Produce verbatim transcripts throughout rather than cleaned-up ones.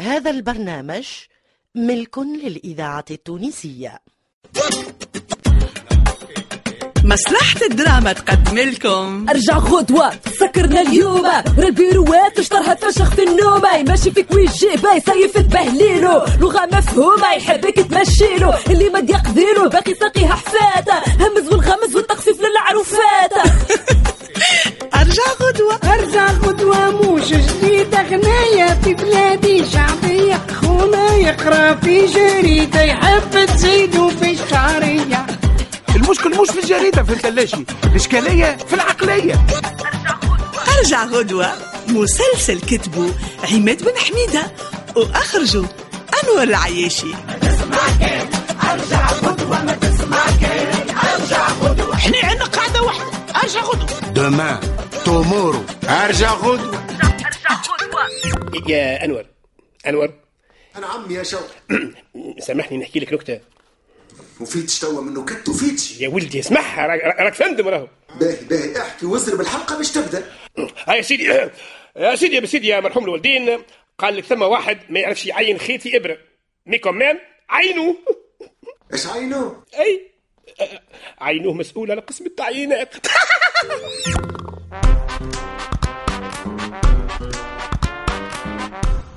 هذا البرنامج ملك للإذاعة التونسية. مصلحة الدراما تقدم لكم أرجع غدوة. سكرنا اليوم البيروات اشترها تفشخ في النوم، ماشي فيك ويجيبه يصيف تبهليله، لغة مفهومة يحبك تمشيله، اللي ما يقديله باقي ساقيها حفاته، همز والغمز والتخفيف للعروفات. أرجع غدوة أرجع غدوة موش جديدة، غناية في بلادي شعبية، خونا يقرأ في جريدة يحب تزيدو في الشعرية. المشكل مش في الجريدة في الثلاجة، الإشكالية في العقلية. أرجع غدوة مسلسل كتبه عماد بن حميدة وأخرجه أنور العياشي. أرجع غدوة ما تسمع كاين، أرجع غدوة إحنا عندنا قاعدة واحدة، أرجع غدوة دومان تومورو، أرجع غدوة أرجع غدوة. يا أنور أنور. أنا عمي يا شوقي. سامحني نحكي لك نكتة. وفيتش توا منه كت وفيتش يا ولدي اسمعها، راك فندم راهو. باهي باهي احكي وزرب الحلقه باش تبدا. هاي سيدي يا سيدي يا سيدي يا مرحوم الوالدين، قال لك ثم واحد ما يعرفش يعين خيط في ابره، مي كمان عينوه. اش عينوه؟ اي عينوه مسؤول على قسم التعيينات.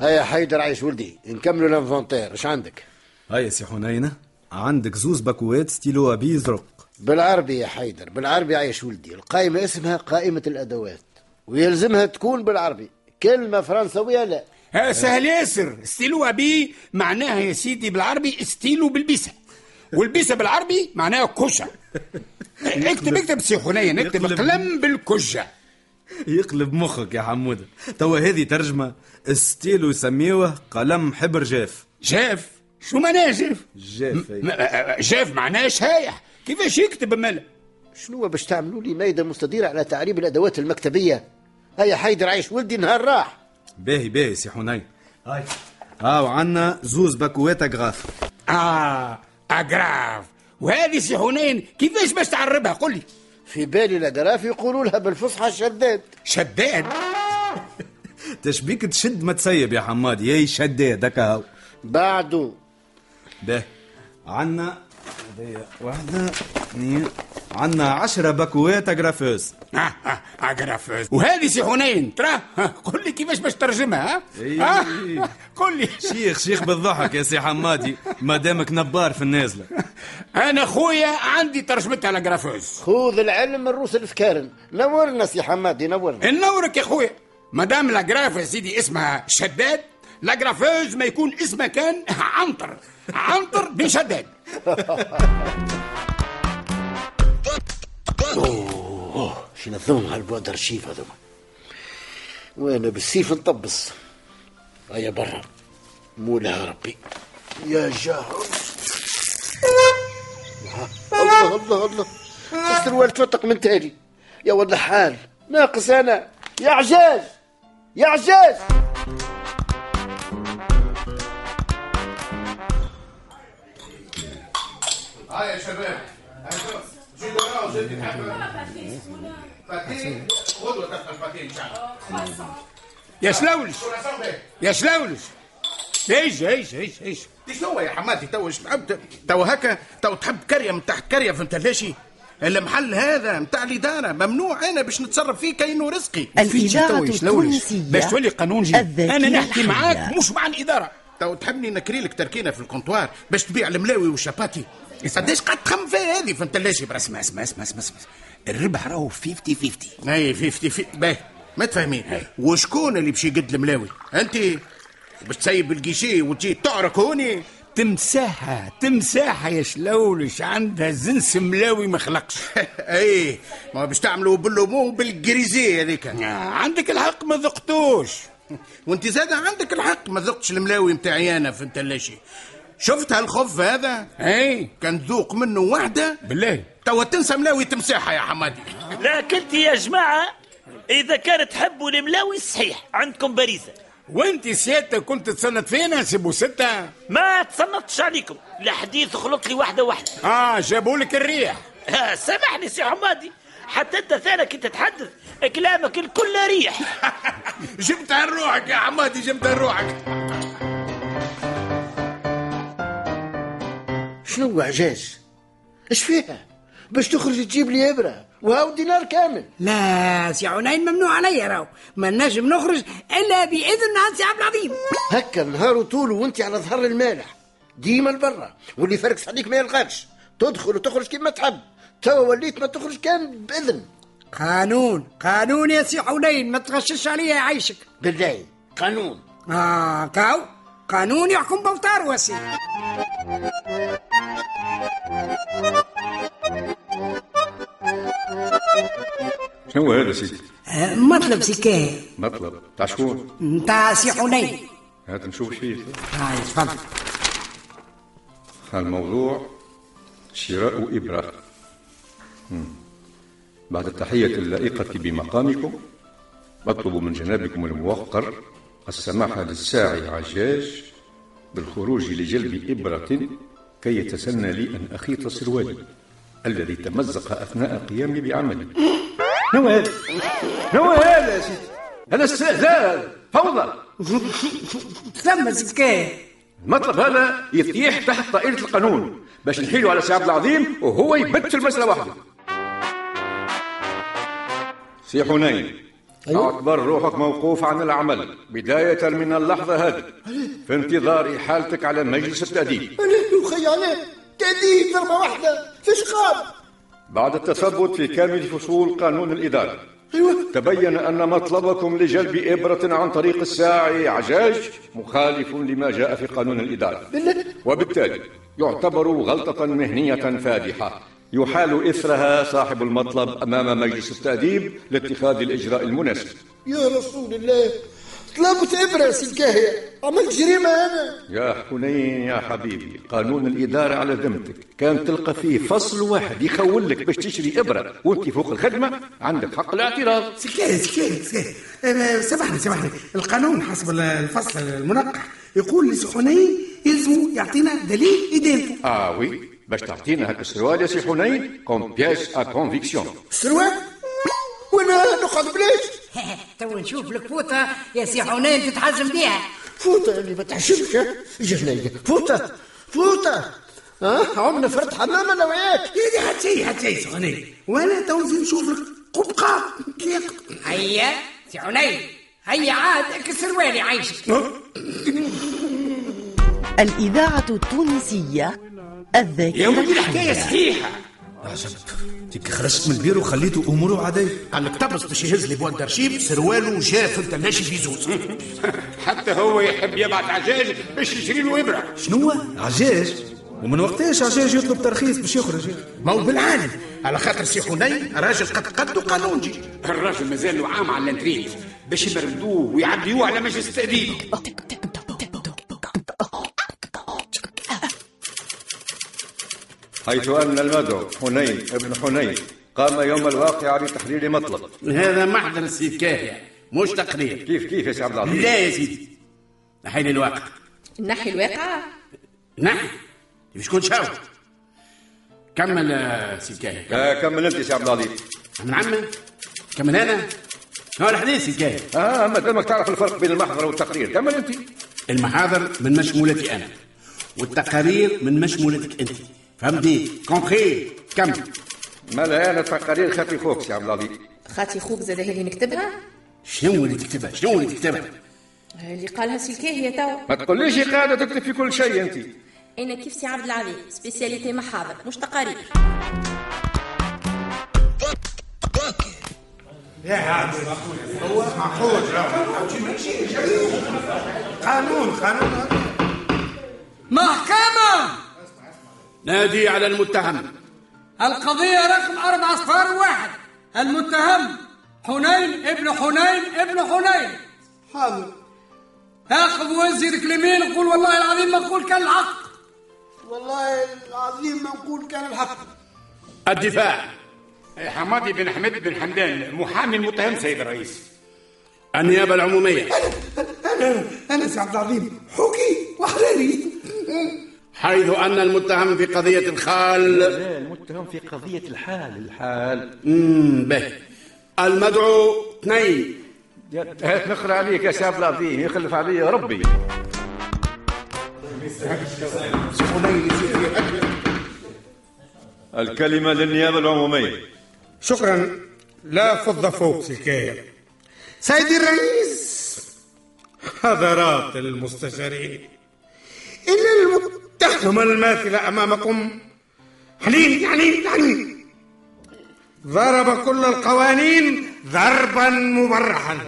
هيا حيدر عايش ولدي، نكملوا الانفونتير. اش عندك؟ هيا سي حنينه، عندك زوز باكوات ستيلو أبي زرق. بالعربي يا حيدر، بالعربي عايش ولدي. القائمة اسمها قائمة الأدوات، ويلزمها تكون بالعربي، كلمة فرنسوية لا. ها سهل ياسر، ستيلو أبي معناها يا سيدي بالعربي ستيلو بالبسة، والبسة بالعربي معناها كشة. اكتب اكتب سي حنين، اكتب قلم بالكشة. يقلب مخك يا حمودة. توا هذه ترجمة، ستيلو يسميوه قلم حبر جاف. جاف؟ شو معناه جاف؟ جاف جاف معناه شايح. كيفاش يكتب مالا؟ شنو باش تعملوا لي مايده مستديره على تعريب الادوات المكتبيه؟ هيا حيدر عايش ولدي نهار راح. باهي باهي سي حنين. هاي ها وعندنا زوز باكوات اغراف. اه اغراف، وهذه سي حنين كيفاش باش تعربها قل لي؟ في بالي الاغراف يقولوا لها بالفصحى شداد. شداد؟ تشبيك تشد ما تسيب يا حمادي، يا شداد هكا هاو بعده. به عنا هذه واحدة، اثنين، عنا عشرة باكوات أغرافوز. ها ها أغرافوز، وهذه سي حنين ترى قل لي كيفاش باش ترجمها. ها قل لي. شيخ شيخ بالضحك يا سي حمادي، ما دامك نبار في النازلة. أنا خويا عندي ترجمتها الأغرافوز. خذ العلم الروس الفكارن. نورنا سي حمادي نورنا. نورك يا خويا، ما دام الأغراف يا سيدي اسمها شداد، لاغرافوز ما يكون اسمه كان عنطر، عنطر بشداد. اوه شنظموا هالبواد ارشيف هذوما، وانا بالسيف نطبس. هيا برا مولاها ربي يا جاهز. الله الله الله، السروال تفتق من تالي. يا ولد الحال ناقص انا. يا عجاج يا عجاج. هاي يا شباب، جيبوا لنا وجيتي تحبوا باتين، غدوة تفطر باتين إن شاء الله. يا شلاولش يا شلاولش، ايش ايش ايش ايش تشوا يا حماتي تو حبت تو هكا تو تحب كريه من تحت كريه في متلاشي. المحل هذا متاع الإدارة ممنوع أنا باش نتصرف فيه كأنه رزقي. الإدارة التونسية باش تولي قانونجي. أنا نحكي معاك مش مع الإدارة. تو تحبني نكريلك تركينا في الكونتوار باش تبيع الملاوي والشباتي. قداش قاعد تخمم فيها هذه فهمت اللاشي؟ برا اسمع اسمع اسمع اسمع الربح راهو فيفتي فيفتي. اي فيفتي فيفتي باهي ما تفهمين. وشكون اللي باش يقد الملاوي؟ انت باش تسيب الكيشي وتجي تعرق هوني. تمساحه تمساحه يا شلولش، عندها زنس ملاوي ما خلقش. اي ما باش تعملوا باللومو بالجريزي هذيك. عندك الحق ما ذقتوش، وانت زاده عندك الحق ما ذقتش الملاوي نتاعي انا فهمت اللاشي. شفت هالخف هذا؟ اي كان ذوق منه واحدة بالله توا تنسى ملاوي تمساحة يا حمادي. لكنتي يا جماعة إذا كانت تحبوا الملاوي صحيح عندكم باريزة. وانت سيادة كنت تصنت فينا سيبو ستة؟ ما تصنتش عليكم، لحديث خلط لي واحدة واحدة. اه جابولك الريح. آه سامحني سي حمادي، حتى انت ثانك كنت تتحدث كلامك الكل ريح. جبتها لروحك يا حمادي جبتها لروحك. شنو عجاز؟ اش فيها؟ باش تخرج تجيب لي ابره وهاو دينار كامل. لا سي عنين ممنوع عليا، راهو ما نجم نخرج الا باذن عند سي عبد العظيم. هكا النهار وطول وانت على ظهر المالح ديما لبرا، واللي فركس عليك ما يلقاكش، تدخل وتخرج كيما تحب. توا وليت ما تخرج كان باذن. قانون قانون يا سي حنين، ما تغشش عليا يعيشك بالله. قانون اه كاو قانون يحكم بوتار وسي. شنو هذا سيدي؟ مطلب سكاير. مطلب تاع شكون؟ تاع سي حنين. هات نشوف فيه. هاي تفضل. الموضوع شراء إبرة. بعد التحية اللائقة بمقامكم، أطلب من جنابكم الموقر السماح للساعي عجاج بالخروج لجلب إبرة كي يتسنى لي أن أخيط سروالي الذي تمزق أثناء قيامي بعملي. نو هذا؟ نو هذا يا سيدي؟ هذا استهزاء، فوضى. ثم زكاة. المطلب هذا يطيح تحت طائرة القانون باش نحيله على سي عبد العظيم وهو يبت في المسألة وحده. سي حنين، اعتبر روحك موقوف عن العمل بداية من اللحظة هذه في انتظار إحالتك على مجلس التأديب. وخي عليه تأديب ضربة واحدة فيش قاب. بعد التثبت في كامل فصول قانون الإدارة تبين أن مطلبكم لجلب إبرة عن طريق الساعي عجاج مخالف لما جاء في قانون الإدارة، وبالتالي يعتبر غلطة مهنية فادحة يحال إثرها صاحب المطلب أمام مجلس التأديب لاتخاذ الإجراء المناسب. يا رسول الله، طلبت إبرة سلكاهية، عملت جريمة أنا. يا حنين يا حبيبي، قانون الإدارة على ذمتك كان تلقى فيه فصل واحد يخولك باش تشري إبرة وانت فوق الخدمة، عندك حق الاعتراض. سلكاهية سلكاهية سلكاهية سامحني سامحني القانون حسب الفصل المنقح يقول لسحنين يلزموا يعطينا دليل إدانته. آه وي، باش تعطينا هاك السروال يا سي حنين كوم بياس أ كونفيكسيون. السروال؟ وانا نقعد بلاش؟ تو نشوف لك فوطة يا سي حنين تتحزم بيها. فوطة اللي ما تعشمش جهنية. فوطة فوطة ها عمنا فرد حمام انا وياك. يدي حتى شي حتى شي سي حنين، وانا تو نزيد نشوف لك قبقة. هيا سي حنين هيا عاد اكسر والي عايشك. الإذاعة التونسية الذاكرة. يا ولدي الحكاية صحيحة. عجب تيك خرجت من البيرو وخليته اموره عاديه على الكتبس باش يهز لي بوان دارشيب سروالو وجا في التلاشي في زوز. حتى هو يحب يبعث عجاج باش يشري له ابره. شنو عجاج؟ ومن وقتاش عجاج يطلب ترخيص باش يخرج؟ ما هو بالعالم على خاطر سي حنين راجل قد قد قانونجي. الراجل مازال له عام على الانتريت باش يبردوه ويعديوه على مجلس التأديب. حيث أن المدعو حنين ابن حنين قام يوم الواقعة بتحرير مطلب. هذا محضر استكاهية مش تقرير. كيف كيف يا سي عبد العظيم؟ لا يا سيدي، نحي الواقع. نحي الواقع؟ نحي شكون شاور؟ كمل استكاهية. كمل أنت يا سي عبد العظيم. من عمي كمل أنا هو الحديث استكاهية. آه مادامك تعرف الفرق بين المحضر والتقرير كمل أنت. المحاضر من مشمولتي أنا والتقارير من مشمولتك أنت، فهمتي؟ كونخي كمل. مالا أنا تقارير خاتي خوك يا عبد العظيم. خاتي خوك زاد هي اللي نكتبها؟ شنو اللي تكتبها؟ شنو اللي تكتبها؟ اللي قالها سلكاهية توا. ما تقوليش قاعدة تكتب في كل شيء أنت. أنا كيف سي عبد العظيم سبيسياليتي محاضر مش تقارير. يا عبد هو معقول قانون قانون محكمة. نادي على المتهم. القضية رقم أربعة صفار واحد. المتهم حنين ابن حنين ابن حنين. حاضر. تاخذ وزيرك اليمين وقول والله العظيم ما نقول كان الحق. والله العظيم ما نقول كان الحق. الدفاع. حمادي بن حميد بن حمدان محامي المتهم سيد الرئيس. النيابة العمومية. أنا أنا سي عبد العظيم حكي وحراري. حيث أن المتهم في قضية الخال. لا المتهم في قضية الحال. الحال امم به. المدعو اثنين. نقرأ عليك يا شاب العظيم يخلف علي ربي. الكلمة للنيابة العمومية. شكرا. لا فض فوق حكاية. سيدي الرئيس، حضرات المستشارين، إن المتهمة الماثلة أمامكم حليم حليم حليم ضرب كل القوانين ضربا مبرحا،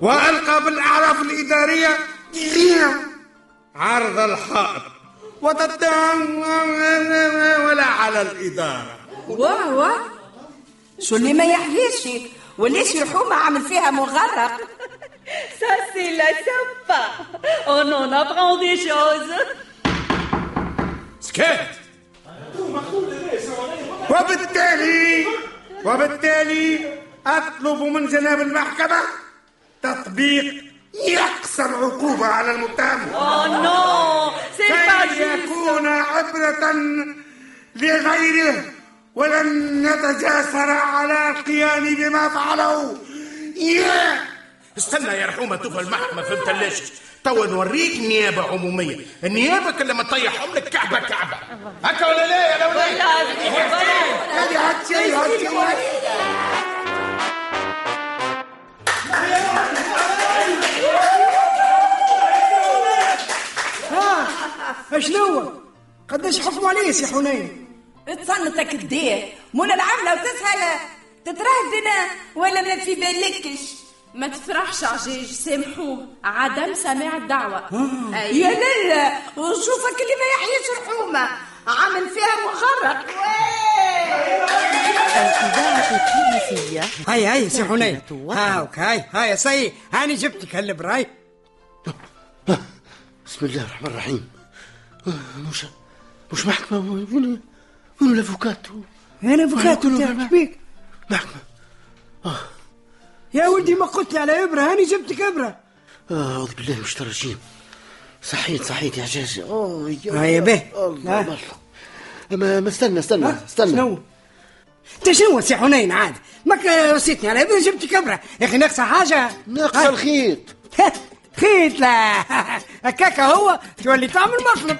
وألقى بالأعراف الإدارية عرض الحائط وتتهم ولا على الإدارة. واه واه شو اللي ما يحليش، وليش الحومة عامل فيها مغرق؟ Ça c'est la sympa. On en apprend des choses. سكت. وبالتالي وبالتالي أطلب من جناب المحكمة تطبيق يقصر عقوبة على المتهم. Oh non, c'est pas juste. كي يكون عبرة لغيره ولن نتجاسر على القيام بما فعلوا. استنى يا رحومة، توفى المحكمة في متلاشش، توا نوريك نيابة عمومية، النيابة كل ما تطيحهم لك كعبة كعبة، هكا ولا لا يا لولاد؟ هذه هاتشي هاتشي ها شنو؟ قداش حكموا عليه يا حنين؟ اتصنتك الدير، مولا العملة وتسهل تترهدنا ولا ما في بالكش. ما تفرحش عجيج، سامحوه عدم سماع الدعوة. يا لله، ونشوفك اللي ما يحييش الحومة عامل فيها مغرق. الإذاعة التونسية. هاي هاي سي حنين، هاوك هاي هاي يا سي، هاني جبتك هالبراي. بسم الله الرحمن الرحيم. مش مش محكمة، وين وين الأفوكاتو؟ أنا أفوكاتو بيك محكمة. آه يا ولدي ما قلت لي على إبرة، هاني جبتك إبرة. أعوذ بالله مش ترجيم. صحيت صحيت يا عجازي. أوه يا بيه. الله الله. ما استنى استنى استنى. شنو؟ أنت شنو سي حنين عاد؟ ماك رسيتني على إبرة جبتك إبرة، يا أخي ناقصة حاجة. ناقصة الخيط. خيط لا، هكاك هو تولي تعمل مطلب.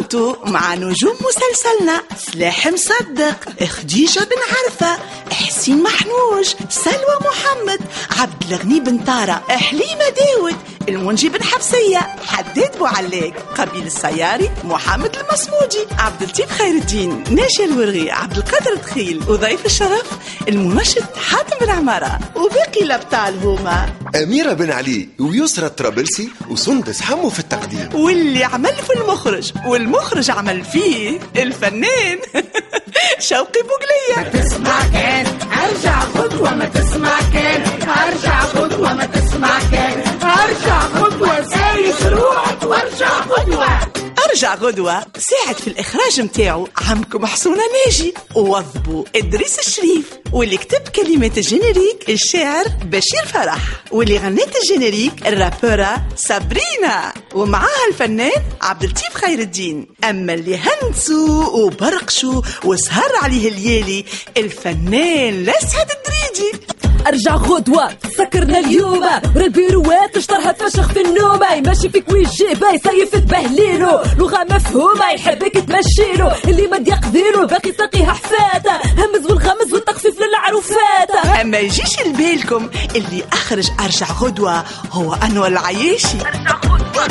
كنتوا مع نجوم مسلسلنا صلاح مصدق، خديجة بن عرفة، حسين محنوش، سلوى محمد، عبد الغني بن طارق، حليمة داود، المنجي بن حفصية، حداد بوعلاق، قابيل السياري، محمد المصمودي، عبد اللطيف خيرالدين، ناجية الورغي، عبد القادر دخيل، وضيف الشرف المنشط حاتم بن عمارة، وباقي الابطال هما أميرة بن علي ويسرى الطرابلسي وسندس حمو في التقديم، واللي عمل في المخرج والمخرج عمل فيه الفنان شوقي بوقلية. ما تسمع كان أرجع غدوة، ما تسمع كان أرجع غدوة، ما تسمع كان أرجع غدوة، سايس روحك وارجع غدوة. أرجع غدوة ساعد في الإخراج متاعو عمكم حسونة ناجي، ووظبوا ادريس الشريف، واللي كتب كلمات الجينيريك الشاعر بشير فرح، واللي غنت الجينيريك الرابورة سابرينا، ومعاها الفنان عبد اللطيف خيرالدين. أما اللي هنسوا وبرقشوا وسهر عليه الليالي الفنان سعد الدريدي. أرجع غدوة سكرنا اليوم، والبيروات اشترها تفشخ في النوم، يمشي فيك ويجيبها يصيف تبهليله، لغة مفهومة يحبك تمشيله، اللي ما يقديله باقي ساقيها حفاتة، همز والغمز والتخفيف للعروفات. أما يجيش لبالكم اللي أخرج أرجع غدوة هو أنور العياشي. أرجع غدوة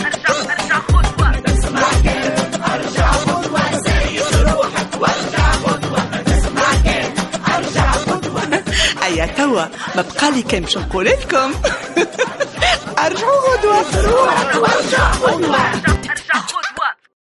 أرجع أرجع غدوة تسمع كان أرجع غدوة، سايس روحك وارجع غدوة، تسمع كان أرجع غدوة. أيا توا ما بقالي كان باش نقول لكم أرجعوا غدوة، روحك وارجع غدوة.